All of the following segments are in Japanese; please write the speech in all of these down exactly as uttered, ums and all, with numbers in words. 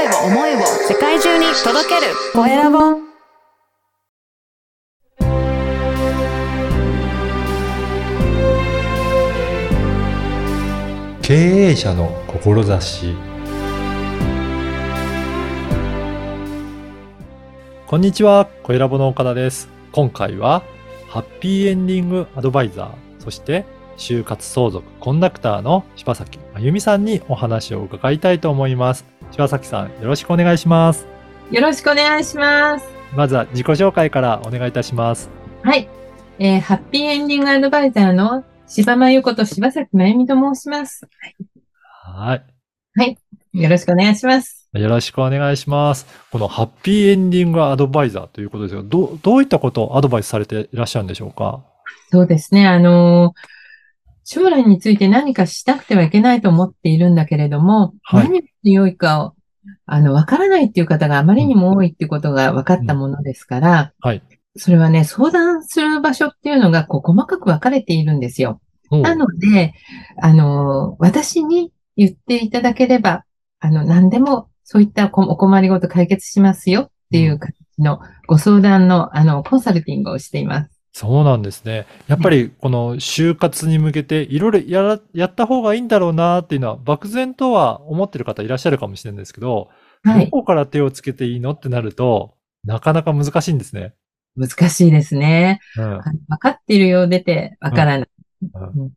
声を思いを世界中に届けるコエラボ。経営者の志。こんにちは、コエラボの岡田です。今回はハッピーエンディングアドバイザー、そして就活相続コンダクターの柴崎真由美さんにお話を伺いたいと思います。柴崎さん、よろしくお願いします。よろしくお願いします。まずは自己紹介からお願いいたします。はい、えー、ハッピーエンディングアドバイザーの柴真由子と柴崎真由美と申します。はい、はい、よろしくお願いします。よろしくお願いします。このハッピーエンディングアドバイザーということですが、ど、どういったことをアドバイスされていらっしゃるんでしょうか？そうですね、あのー将来について何かしなくてはいけないと思っているんだけれども、はい、何が良いかを、あの、わからないっていう方があまりにも多いっていうことが分かったものですから、うんはい、それはね、相談する場所っていうのが、こう、細かく分かれているんですよ。なので、あの、私に言っていただければ、あの、何でもそういったお困りごと解決しますよっていう形のご相談の、あの、コンサルティングをしています。そうなんですね。やっぱりこの就活に向けていろいろ や, らやった方がいいんだろうなっていうのは漠然とは思ってる方いらっしゃるかもしれないんですけど、はい、どこから手をつけていいのってなるとなかなか難しいんですね。難しいですね。うん、分かっているようでて分からない、うんうんうん、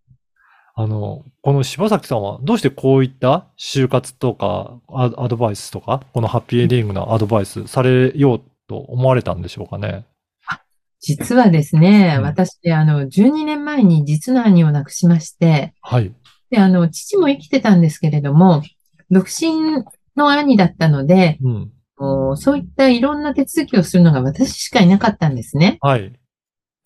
あのこの柴崎さんはどうしてこういった就活とかアドバイスとかこのハッピーエンディングのアドバイスされようと思われたんでしょうかね？実はですね、うん、私、あの、じゅうにねんまえに実の兄を亡くしまして、はい。で、あの、父も生きてたんですけれども、独身の兄だったので、うん、そういったいろんな手続きをするのが私しかいなかったんですね。はい。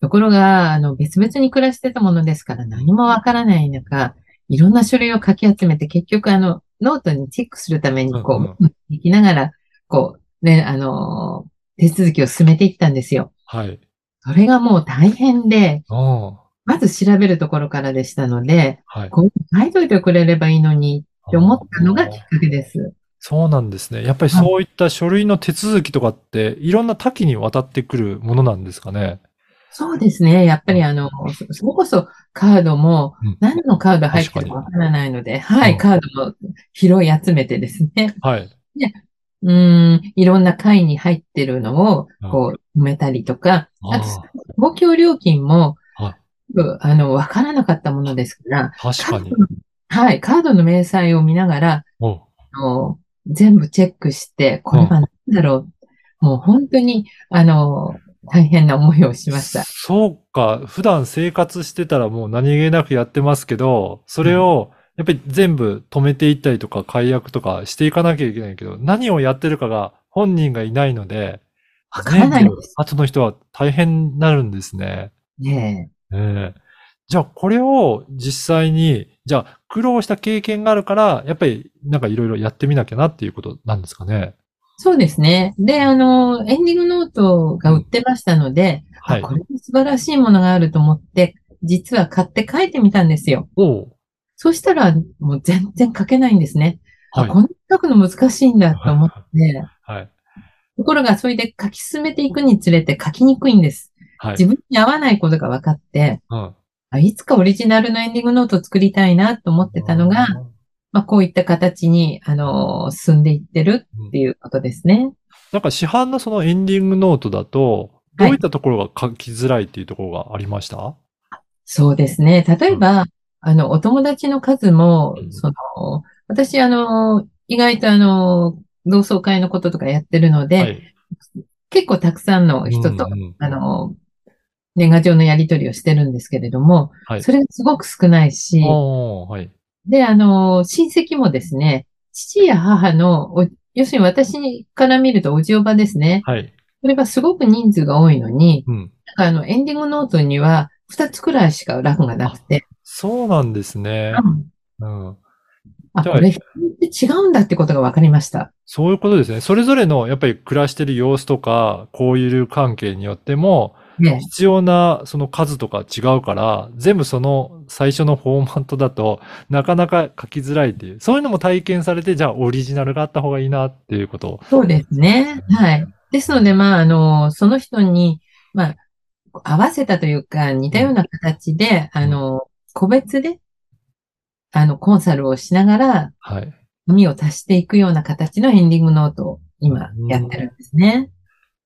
ところが、あの、別々に暮らしてたものですから何もわからない中、いろんな書類をかき集めて、結局、あの、ノートにチェックするために、こう、うん、行きながら、こう、ね、あの、手続きを進めていったんですよ。はい。それがもう大変で、まず調べるところからでしたので、はい、こう書いといてくれればいいのにって思ったのがきっかけです。そうなんですね。やっぱりそういった書類の手続きとかって、はい、いろんな多岐にわたってくるものなんですかね？そうですね。やっぱりあの、それこそカードも、うん、何のカード入ってるかわからないので、はい、うん、カードも拾い集めてですね。はい。でうーん、いろんな会に入ってるのを、こう、埋めたりとか、うん、あと、公共料金も、はい、あの、わからなかったものですから、確かに。はい、カードの明細を見ながら、おあの全部チェックして、これは何だろう、もう本当に、あの、大変な思いをしました。そうか、普段生活してたらもう何気なくやってますけど、それを、うん、やっぱり全部止めていったりとか解約とかしていかなきゃいけないけど、何をやってるかが本人がいないので、わからないです。後の人は大変になるんですね。ねえ。ねえ。じゃあこれを実際に、じゃあ苦労した経験があるから、やっぱりなんかいろいろやってみなきゃなっていうことなんですかね？そうですね。で、あの、エンディングノートが売ってましたので、うん、はい、これ素晴らしいものがあると思って、実は買って書いてみたんですよ。おう。そうしたら、もう全然書けないんですね。はい、こんな書くの難しいんだと思って。はい、ところが、それで書き進めていくにつれて書きにくいんです。はい、自分に合わないことが分かって、うん、あ、いつかオリジナルのエンディングノートを作りたいなと思ってたのが、うん、まあ、こういった形に、あのー、進んでいってるっていうことですね。うん、なんか市販のそのエンディングノートだと、どういったところが書きづらいっていうところがありました？はい、そうですね。例えば、うん、あの、お友達の数も、その、私、あの、意外とあの、同窓会のこととかやってるので、はい、結構たくさんの人と、うんうん、あの、年賀状のやり取りをしてるんですけれども、はい、それがすごく少ないし、はい、で、あの、親戚もですね、父や母の、要するに私から見るとおじおばですね、はい、それがすごく人数が多いのに、うん、なんかあの、エンディングノートにはふたつくらいしかラフがなくて、そうなんですね。うん。うん、あ、これ違うんだってことが分かりました。そういうことですね。それぞれのやっぱり暮らしてる様子とか、交友関係によっても、ね、必要なその数とか違うから、全部その最初のフォーマットだとなかなか書きづらいっていう、そういうのも体験されて、じゃあオリジナルがあった方がいいなっていうことを。そうですね。はい。ですので、まあ、あの、その人に、まあ、合わせたというか、似たような形で、うん、あの、個別で、あの、コンサルをしながら、はい。意味を足していくような形のエンディングノートを今やってるんですね。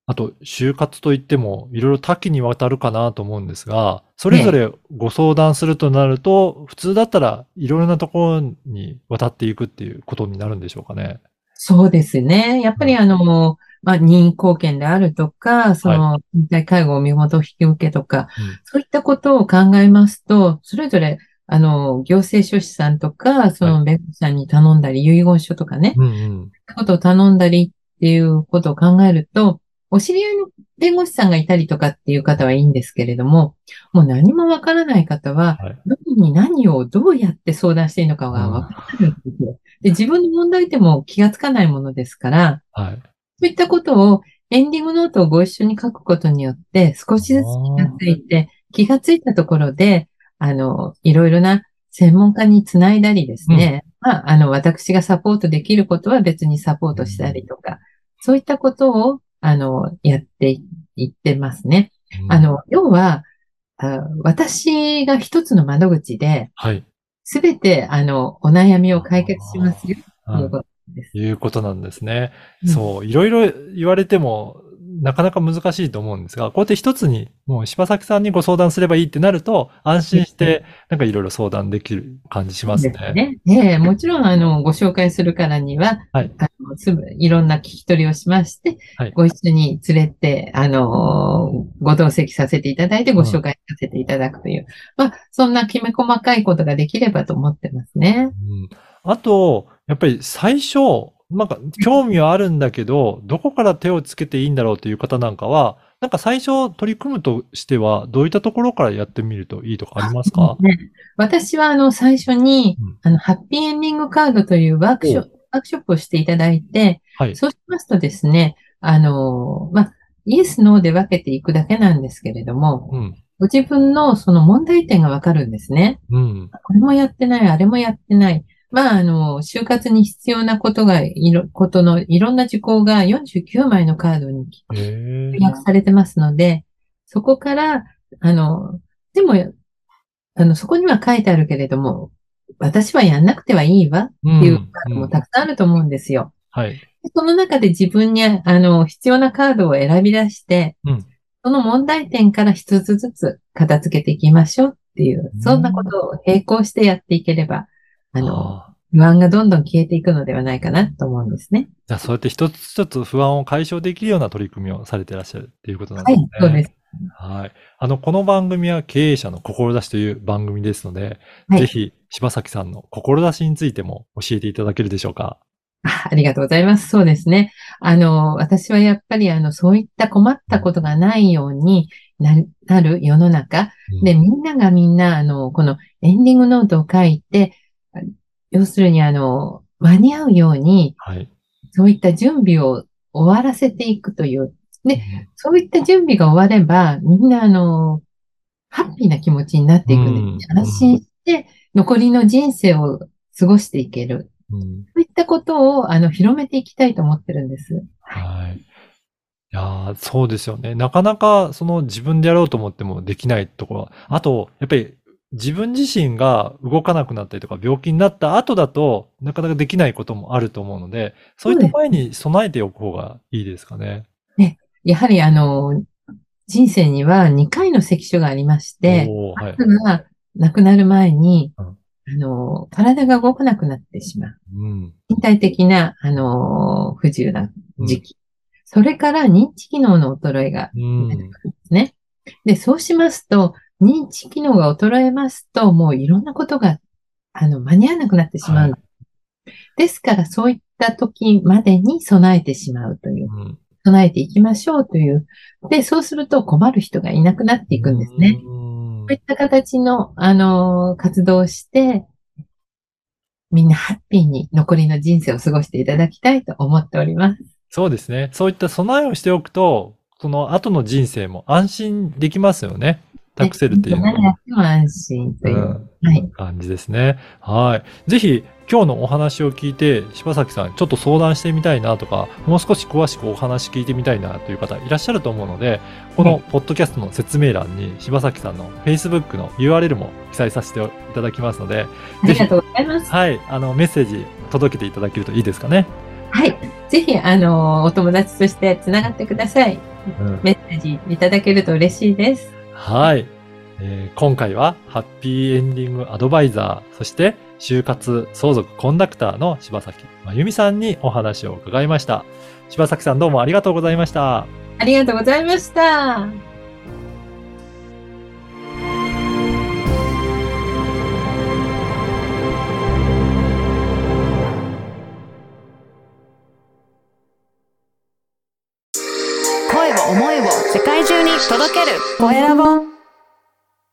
あと、就活といっても、いろいろ多岐にわたるかなと思うんですが、それぞれご相談するとなると、ね、普通だったらいろいろなところに渡っていくっていうことになるんでしょうかね。そうですね。やっぱりあの、うん、まあ、任意貢献であるとか、その、身体介護を身元引き受けとか、はい、うん、そういったことを考えますと、それぞれ、あの、行政書士さんとか、その弁護士さんに頼んだり、遺言書とかね、うんうん、そういうことを頼んだりっていうことを考えると、お知り合いの弁護士さんがいたりとかっていう方はいいんですけれども、もう何もわからない方は、はい、どこに何をどうやって相談していいのかがわからないんですよ、うん。で、自分の問題でも気がつかないものですから、はい、そういったことをエンディングノートをご一緒に書くことによって、少しずつ気がついて、気がついたところで、あの、いろいろな専門家につないだりですね、うん、まあ、あの、私がサポートできることは別にサポートしたりとか、そういったことを、あの、やっていってますね。うん、あの、要は、あ、私が一つの窓口で、はい。すべて、あの、お悩みを解決しますよ、ということです。いうことなんですね。うん、そう、いろいろ言われても、なかなか難しいと思うんですが、こうやって一つに、もう柴崎さんにご相談すればいいってなると、安心して、なんかいろいろ相談できる感じしますね。そうですね。ねえ、もちろん、あの、ご紹介するからには、はい、あの、すぐ、いろんな聞き取りをしまして、はい、ご一緒に連れて、あの、ご同席させていただいて、ご紹介させていただくという、うん、まあ、そんなきめ細かいことができればと思ってますね。うん、あと、やっぱり最初、なんか、興味はあるんだけど、どこから手をつけていいんだろうという方なんかは、なんか最初取り組むとしては、どういったところからやってみるといいとかありますか？ね、私は、あの、最初に、うん、あの、ハッピーエンディングカードというワークショップ、ワークショップをしていただいて、はい、そうしますとですね、あの、まあ、イエス、ノーで分けていくだけなんですけれども、うん、ご自分のその問題点がわかるんですね。うん、これもやってない、あれもやってない。まあ、あの、就活に必要なことが、いろ、ことのいろんな事項がよんじゅうきゅうまいのカードに記録されてますので、そこから、あの、でも、あの、そこには書いてあるけれども、私はやんなくてはいいわっていうカードもたくさんあると思うんですよ。うんうん、はい。その中で自分に、あの、必要なカードを選び出して、うん、その問題点から一つずつ片付けていきましょうっていう、そんなことを並行してやっていければ、あの、不安がどんどん消えていくのではないかなと思うんですね。じゃあ、そうやって一つ一つ不安を解消できるような取り組みをされていらっしゃるっていうことなんですね。はい、そうです。はい。あの、この番組は経営者の志という番組ですので、はい、ぜひ、柴崎さんの志についても教えていただけるでしょうか。あ、ありがとうございます。そうですね。あの、私はやっぱり、あの、そういった困ったことがないように、なる、なる世の中、うん、で、みんながみんな、あの、このエンディングノートを書いて、要するに、あの、間に合うように、はい、そういった準備を終わらせていくという。で、うん、そういった準備が終われば、みんな、あの、ハッピーな気持ちになっていくんです。うん、安心して、残りの人生を過ごしていける。うん、そういったことを、あの、広めていきたいと思ってるんです。はい。いや、そうですよね。なかなか、その、自分でやろうと思ってもできないところは。あと、やっぱり、自分自身が動かなくなったりとか病気になった後だとなかなかできないこともあると思うので、そういった前に備えておく方がいいですかね。ね、やはりあの、人生にはにかいの関所がありまして、はい、が亡くなる前に、うん、あの、体が動かなくなってしまう。うん、身体的な、あの、不自由な時期。うん、それから認知機能の衰えが出てくるんですね。うん、で、そうしますと、認知機能が衰えますと、もういろんなことが、あの、間に合わなくなってしまう。はい、ですから、そういった時までに備えてしまうという。うん、備えていきましょうという。で、そうすると困る人がいなくなっていくんですね。そういった形の、あの、活動をして、みんなハッピーに残りの人生を過ごしていただきたいと思っております。そうですね。そういった備えをしておくと、その後の人生も安心できますよね。託せるっていうのは。安心という、うんはい、感じですね。はい。ぜひ今日のお話を聞いて、柴崎さんちょっと相談してみたいなとか、もう少し詳しくお話聞いてみたいなという方いらっしゃると思うので、このポッドキャストの説明欄に柴崎さんの Facebook の ユーアールエル も記載させていただきますので、ありがとうございます。はい。あのメッセージ届けていただけるといいですかね。はい。ぜひあのお友達としてつながってください。うん、メッセージいただけると嬉しいです。はい、えー。今回はハッピーエンディングアドバイザー、そして就活相続コンダクターの柴崎真由美さんにお話を伺いました。柴崎さんどうもありがとうございました。ありがとうございました。届けるコエラボ。